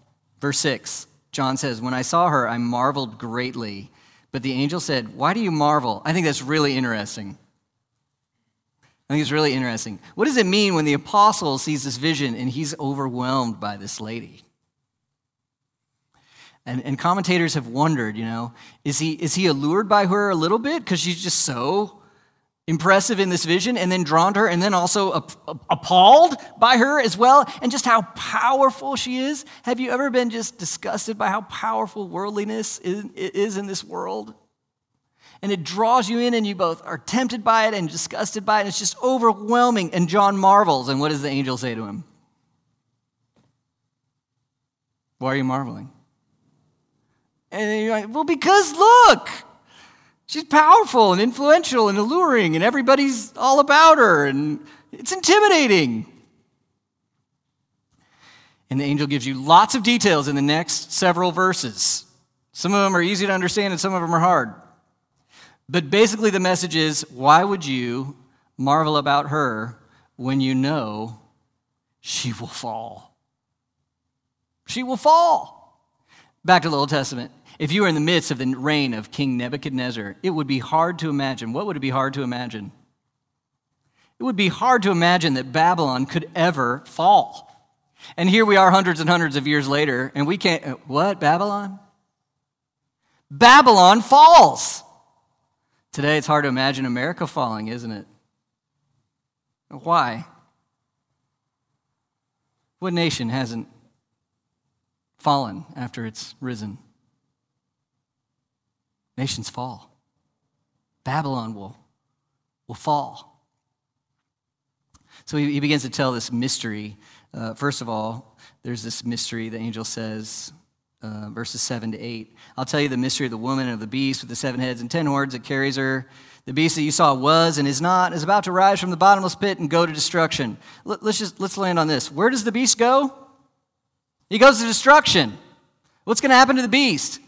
Verse six. John says, when I saw her, I marveled greatly. But the angel said, why do you marvel? I think that's really interesting. I think it's really interesting. What does it mean when the apostle sees this vision and he's overwhelmed by this lady? And, and commentators have wondered, you know, is he, is he allured by her a little bit because she's just so impressive in this vision, and then drawn to her, and then also appalled by her as well, and just how powerful she is? Have you ever been just disgusted by how powerful worldliness is in this world? And it draws you in, and you both are tempted by it and disgusted by it, and it's just overwhelming, and John marvels. And what does the angel say to him? Why are you marveling? And then you're like, well, because look! She's powerful and influential and alluring, and everybody's all about her, and it's intimidating. And the angel gives you lots of details in the next several verses. Some of them are easy to understand, and some of them are hard. But basically the message is, why would you marvel about her when you know she will fall? She will fall. Back to the Old Testament. If you were in the midst of the reign of King Nebuchadnezzar, it would be hard to imagine. What would it be hard to imagine? It would be hard to imagine that Babylon could ever fall. And here we are hundreds and hundreds of years later, and we can't, what, Babylon? Babylon falls. Today it's hard to imagine America falling, isn't it? Why? What nation hasn't fallen after it's risen? Nations fall. Babylon will, will fall. So he, he begins to tell this mystery. Uh, first of all, there's this mystery, the angel says, uh, verses seven to eight. I'll tell you the mystery of the woman and of the beast with the seven heads and ten horns that carries her. The beast that you saw was and is not, is about to rise from the bottomless pit and go to destruction. Let, let's just let's land on this. Where does the beast go? He goes to destruction. What's going to happen to the beast?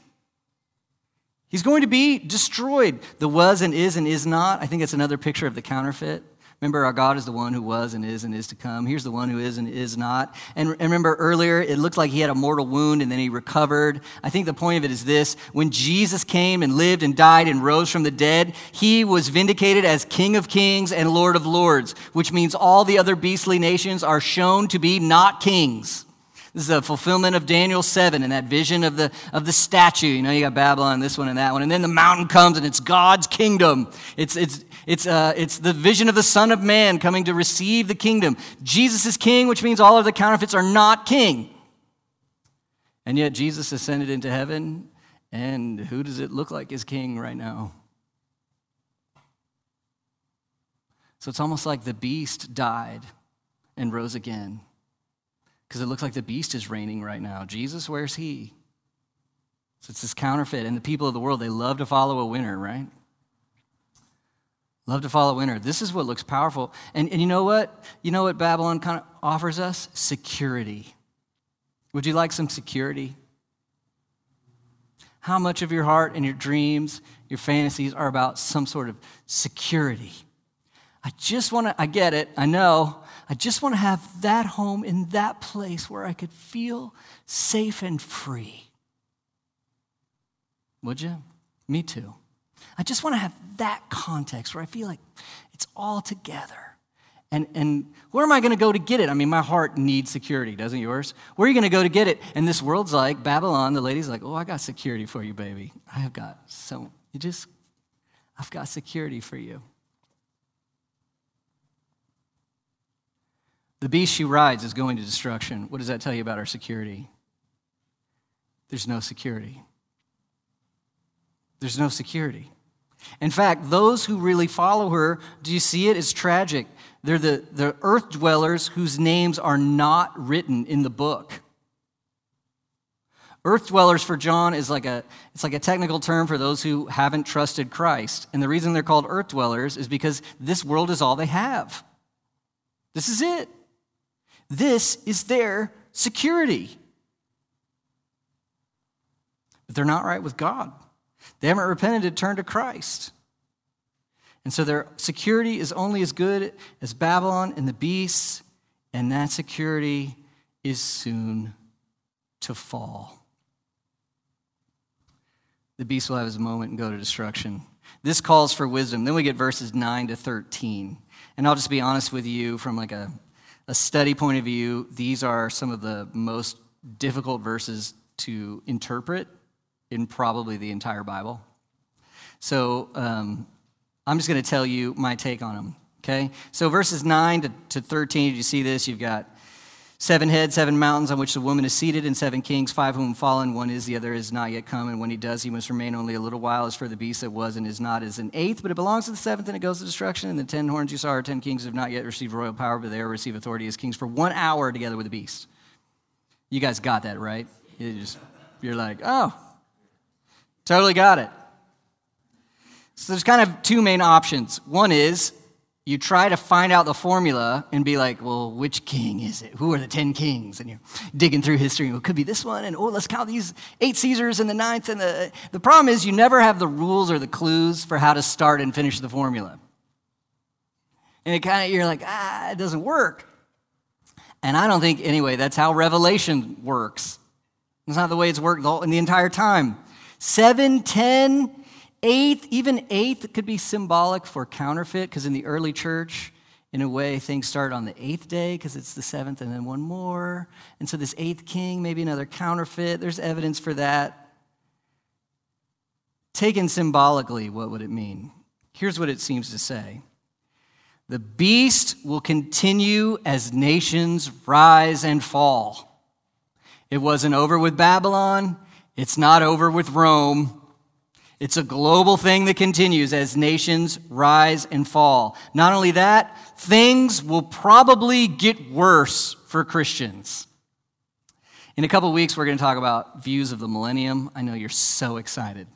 He's going to be destroyed. The was and is and is not. I think that's another picture of the counterfeit. Remember, our God is the one who was and is and is to come. Here's the one who is and is not. And, and remember earlier, it looked like he had a mortal wound and then he recovered. I think the point of it is this. When Jesus came and lived and died and rose from the dead, he was vindicated as King of Kings and Lord of Lords, which means all the other beastly nations are shown to be not kings. This is a fulfillment of Daniel seven and that vision of the of the statue. You know, you got Babylon, this one and that one. And then the mountain comes and it's God's kingdom. It's it's it's uh it's the vision of the Son of Man coming to receive the kingdom. Jesus is king, which means all of the counterfeits are not king. And yet Jesus ascended into heaven And who does it look like is king right now? So it's almost like the beast died and rose again, because it looks like the beast is reigning right now. Jesus, where's he? So it's this counterfeit. And the people of the world, they love to follow a winner, right? Love to follow a winner. This is what looks powerful. And, and you know what? You know what Babylon kind of offers us? Security. Would you like some security? How much of your heart and your dreams, your fantasies are about some sort of security? I just want to, I get it, I know. I just want to have that home in that place where I could feel safe and free. Would you? Me too. I just want to have that context where I feel like it's all together. And and where am I going to go to get it? I mean, my heart needs security, doesn't yours? Where are you going to go to get it? And this world's like, Babylon, the lady's like, oh, I got security for you, baby. I have got so, you just, I've got security for you. The beast she rides is going to destruction. What does that tell you about our security? There's no security. There's no security. In fact, those who really follow her, do you see it? It's tragic. They're the, the earth dwellers whose names are not written in the book. Earth dwellers for John is like a it's like a technical term for those who haven't trusted Christ. And the reason they're called earth dwellers is because this world is all they have. This is it. This is their security. But they're not right with God. They haven't repented and turned to Christ. And so their security is only as good as Babylon and the beasts, and that security is soon to fall. The beast will have his moment and go to destruction. This calls for wisdom. Then we get verses nine to thirteen. And I'll just be honest with you, from like a, a study point of view, these are some of the most difficult verses to interpret in probably the entire Bible. So um, I'm just going to tell you my take on them, okay? So verses nine to thirteen, did you see this? You've got seven heads, seven mountains on which the woman is seated, and seven kings, five whom fallen, one is, the other is not yet come, and when he does, he must remain only a little while. As for the beast that was and is not, is an eighth, but it belongs to the seventh, and it goes to destruction. And the ten horns you saw are ten kings who have not yet received royal power, but they will receive authority as kings for one hour together with the beast. You guys got that, right? You just, you're like, oh, totally got it. So there's kind of two main options. One is you try to find out the formula and be like, well, which king is it? Who are the ten kings? And you're digging through history. Well, it could be this one. And, oh, let's count these eight Caesars and the ninth. And the the problem is you never have the rules or the clues for how to start and finish the formula. And it kind of, you're like, ah, it doesn't work. And I don't think, anyway, that's how Revelation works. That's not the way it's worked the, whole, in the entire time. Seven, ten, eighth, even eighth could be symbolic for counterfeit, because in the early church, in a way, things start on the eighth day because it's the seventh and then one more. And so this eighth king, maybe another counterfeit. There's evidence for that. Taken symbolically, what would it mean? Here's what it seems to say. The beast will continue as nations rise and fall. It wasn't over with Babylon. It's not over with Rome. It's a global thing that continues as nations rise and fall. Not only that, things will probably get worse for Christians. In a couple weeks, we're going to talk about views of the millennium. I know you're so excited.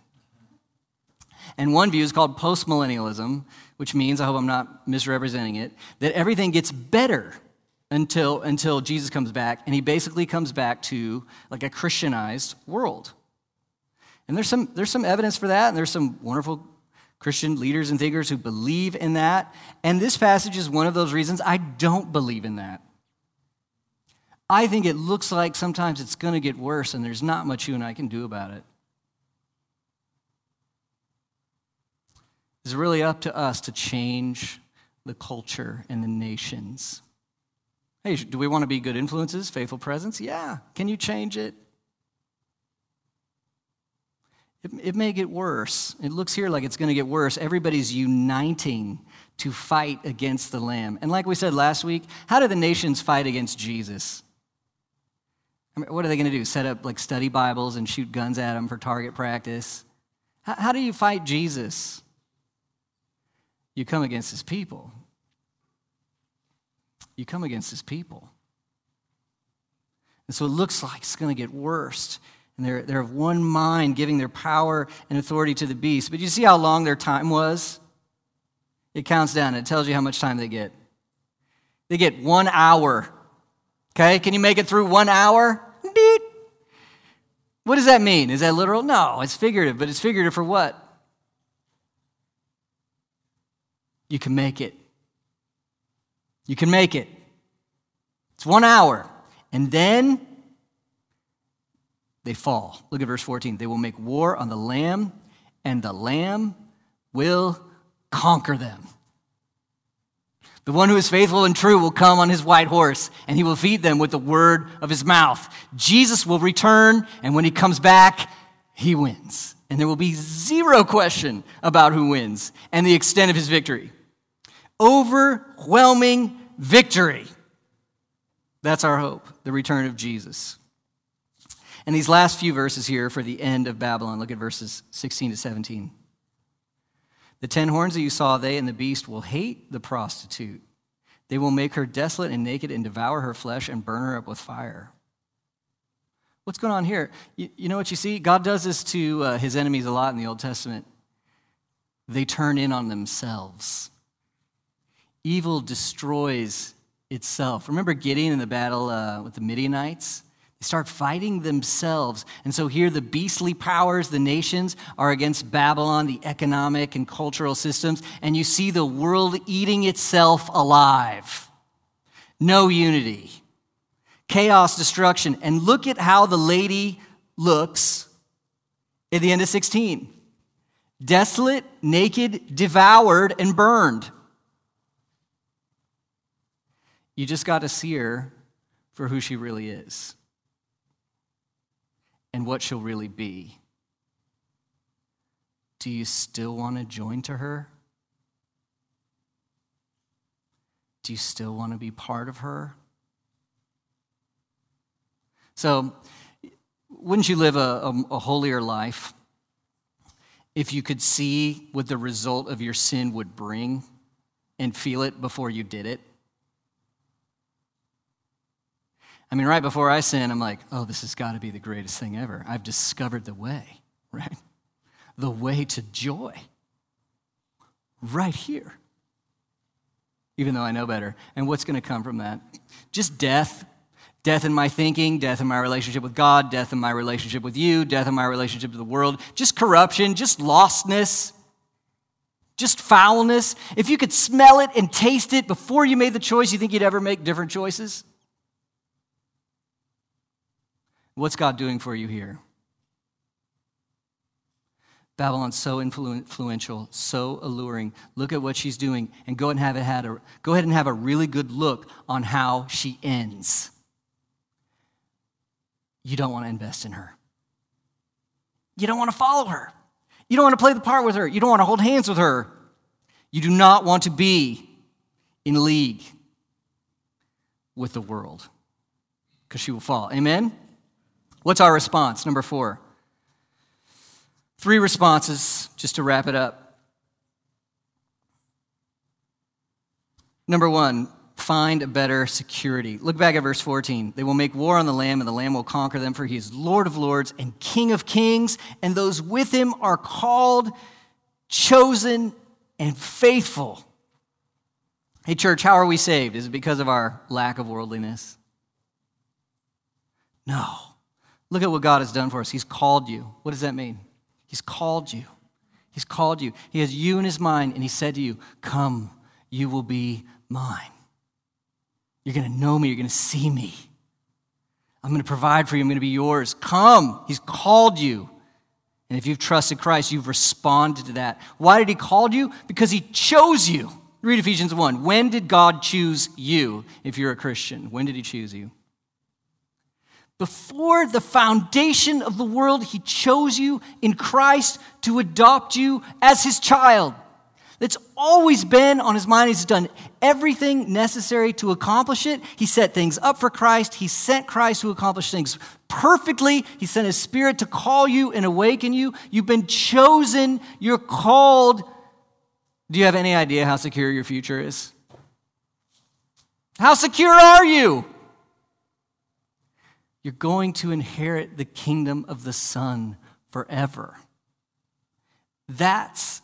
And one view is called postmillennialism, which means, I hope I'm not misrepresenting it, that everything gets better until until Jesus comes back, and he basically comes back to like a Christianized world. And there's some there's some evidence for that, and there's some wonderful Christian leaders and thinkers who believe in that. And this passage is one of those reasons I don't believe in that. I think it looks like sometimes it's going to get worse, and there's not much you and I can do about it. It's really up to us to change the culture and the nations. Hey, do we want to be good influences, faithful presence? Yeah. Can you change it? It, it may get worse. It looks here like it's going to get worse. Everybody's uniting to fight against the Lamb. And like we said last week, how do the nations fight against Jesus? I I mean, what are they going to do? Set up like study Bibles and shoot guns at them for target practice? How, how do you fight Jesus? You come against his people. You come against his people. And so it looks like it's going to get worse. And they're, they're of one mind, giving their power and authority to the beast. But you see how long their time was? It counts down. It tells you how much time they get. They get one hour. Okay? Can you make it through one hour? Deet. What does that mean? Is that literal? No, it's figurative. But it's figurative for what? You can make it. You can make it. It's one hour. And then they fall. Look at verse fourteen. They will make war on the Lamb, and the Lamb will conquer them. The one who is faithful and true will come on his white horse, and he will feed them with the word of his mouth. Jesus will return, and when he comes back, he wins. And there will be zero question about who wins and the extent of his victory. Overwhelming victory. That's our hope, the return of Jesus. And these last few verses here for the end of Babylon, look at verses sixteen to seventeen. The ten horns that you saw, they and the beast will hate the prostitute. They will make her desolate and naked and devour her flesh and burn her up with fire. What's going on here? You, you know what you see? God does this to uh, his enemies a lot in the Old Testament. They turn in on themselves. Evil destroys itself. Remember Gideon in the battle uh, with the Midianites? They start fighting themselves. And so here the beastly powers, the nations, are against Babylon, the economic and cultural systems, and you see the world eating itself alive. No unity. Chaos, destruction. And look at how the lady looks at the end of sixteen. Desolate, naked, devoured, and burned. You just got to see her for who she really is. And what she'll really be. Do you still want to join to her? Do you still want to be part of her? So, wouldn't you live a, a, a holier life if you could see what the result of your sin would bring and feel it before you did it? I mean, right before I sin, I'm like, oh, this has got to be the greatest thing ever. I've discovered the way, right? The way to joy. Right here. Even though I know better. And what's going to come from that? Just death. Death in my thinking, death in my relationship with God, death in my relationship with you, death in my relationship to the world. Just corruption, just lostness, just foulness. If you could smell it and taste it before you made the choice, you think you'd ever make different choices? What's God doing for you here? Babylon's so influ- influential, so alluring. Look at what she's doing, and go and have it had a go ahead and have a really good look on how she ends. You don't want to invest in her. You don't want to follow her. You don't want to play the part with her. You don't want to hold hands with her. You do not want to be in league with the world, because she will fall. Amen? What's our response? Number four. Three responses, just to wrap it up. Number one, find a better security. Look back at verse fourteen. They will make war on the Lamb, and the Lamb will conquer them, for he is Lord of lords and King of kings, and those with him are called, chosen, and faithful. Hey, church, how are we saved? Is it because of our lack of worldliness? No. Look at what God has done for us. He's called you. What does that mean? He's called you. He's called you. He has you in his mind, and he said to you, come, you will be mine. You're going to know me. You're going to see me. I'm going to provide for you. I'm going to be yours. Come. He's called you. And if you've trusted Christ, you've responded to that. Why did he call you? Because he chose you. Read Ephesians one. When did God choose you if you're a Christian? When did he choose you? Before the foundation of the world, he chose you in Christ to adopt you as his child. That's always been on his mind. He's done everything necessary to accomplish it. He set things up for Christ. He sent Christ to accomplish things perfectly. He sent his Spirit to call you and awaken you. You've been chosen. You're called. Do you have any idea how secure your future is? How secure are you? You're going to inherit the kingdom of the Son forever. That's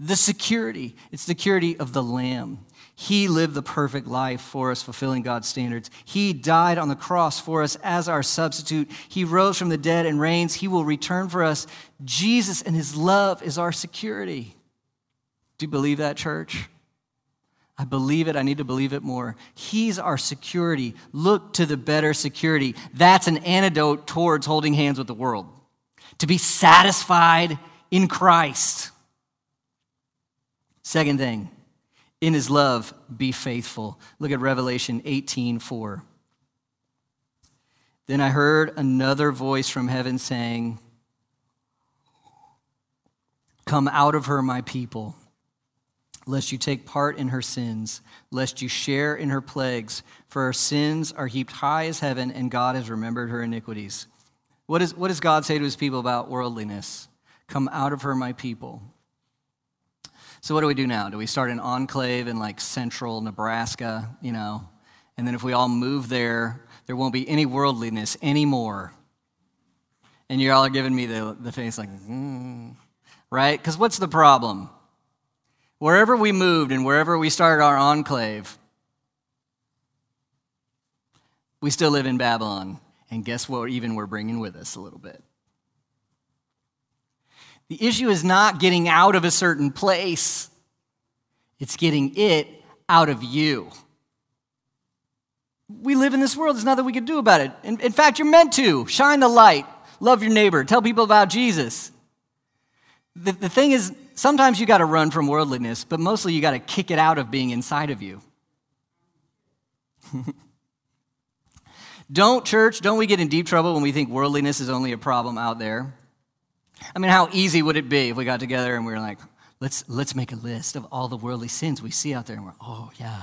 the security. It's the security of the Lamb. He lived the perfect life for us, fulfilling God's standards. He died on the cross for us as our substitute. He rose from the dead and reigns. He will return for us. Jesus and his love is our security. Do you believe that, church? I believe it. I need to believe it more. He's our security. Look to the better security. That's an antidote towards holding hands with the world. To be satisfied in Christ. Second thing, in his love, be faithful. Look at Revelation eighteen four. Then I heard another voice from heaven saying, "Come out of her, my people, lest you take part in her sins, lest you share in her plagues, for her sins are heaped high as heaven, and God has remembered her iniquities." What is, what does God say to his people about worldliness? Come out of her, my people. So what do we do now? Do we start an enclave in like central Nebraska, you know? And then if we all move there, there won't be any worldliness anymore. And you all are giving me the, the face like, mm, right? Because what's the problem? Wherever we moved and wherever we started our enclave, we still live in Babylon. And guess what even we're bringing with us a little bit? The issue is not getting out of a certain place. It's getting it out of you. We live in this world. There's nothing we can do about it. In, in fact, you're meant to. Shine the light. Love your neighbor. Tell people about Jesus. The, the thing is, sometimes you got to run from worldliness, but mostly you got to kick it out of being inside of you. Don't, church, don't we get in deep trouble when we think worldliness is only a problem out there? I mean, how easy would it be if we got together and we were like, let's let's make a list of all the worldly sins we see out there. And we're, oh, yeah.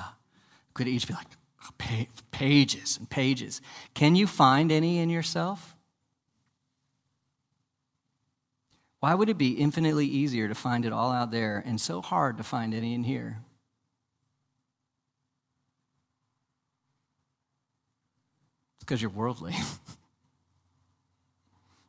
Could each be like, oh, pages and pages. Can you find any in yourself? Why would it be infinitely easier to find it all out there and so hard to find any in here? It's because you're worldly.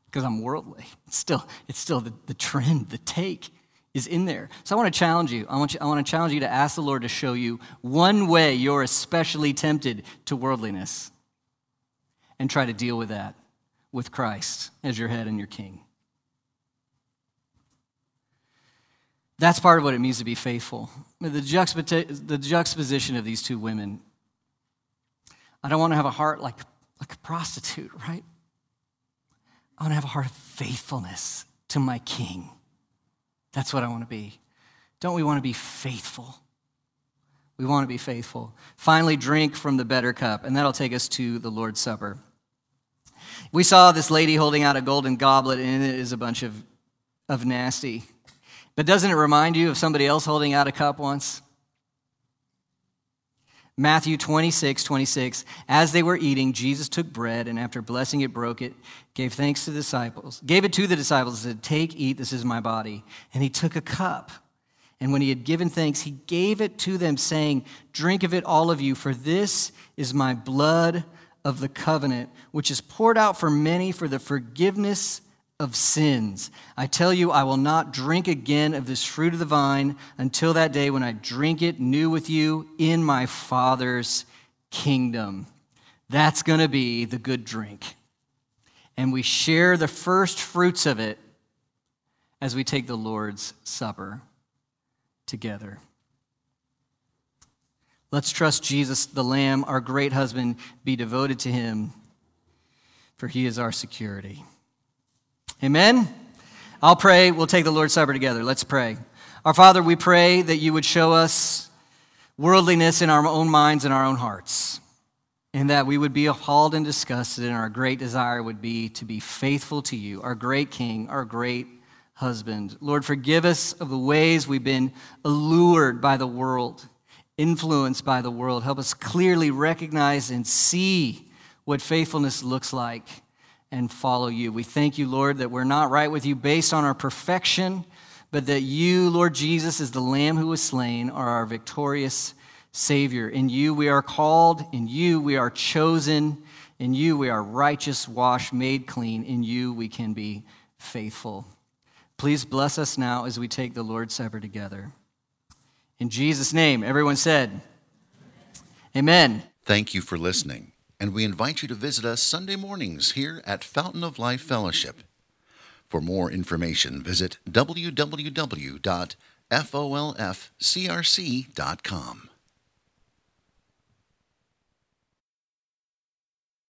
Because I'm worldly. It's still, it's still the, the trend, the take is in there. So I want to challenge you. I want you, I want to challenge you to ask the Lord to show you one way you're especially tempted to worldliness and try to deal with that with Christ as your head and your king. That's part of what it means to be faithful. The, juxtap- the juxtaposition of these two women. I don't want to have a heart like, like a prostitute, right? I want to have a heart of faithfulness to my king. That's what I want to be. Don't we want to be faithful? We want to be faithful. Finally, drink from the better cup, and that'll take us to the Lord's Supper. We saw this lady holding out a golden goblet, and in it is a bunch of, of nasty. But doesn't it remind you of somebody else holding out a cup once? Matthew twenty-six twenty-six, as they were eating, Jesus took bread and after blessing it, broke it, gave thanks to the disciples, gave it to the disciples and said, "Take, eat, this is my body." And he took a cup. And when he had given thanks, he gave it to them saying, "Drink of it, all of you, for this is my blood of the covenant, which is poured out for many for the forgiveness of sins. I tell you, I will not drink again of this fruit of the vine until that day when I drink it new with you in my Father's kingdom." That's going to be the good drink. And we share the first fruits of it as we take the Lord's Supper together. Let's trust Jesus, the Lamb, our great husband, be devoted to him, for he is our security. Amen? I'll pray. We'll take the Lord's Supper together. Let's pray. Our Father, we pray that you would show us worldliness in our own minds and our own hearts, and that we would be appalled and disgusted, and our great desire would be to be faithful to you, our great King, our great husband. Lord, forgive us of the ways we've been allured by the world influenced by the world. Help us clearly recognize and see what faithfulness looks like and follow you. We thank you, Lord, that we're not right with you based on our perfection, but that you, Lord Jesus, as the Lamb who was slain, are our victorious Savior. In you we are called, in you we are chosen, in you we are righteous, washed, made clean, in you we can be faithful. Please bless us now as we take the Lord's Supper together. In Jesus' name, everyone said, Amen. Thank you for listening, and we invite you to visit us Sunday mornings here at Fountain of Life Fellowship. For more information, visit w w w dot f o l f c r c dot com.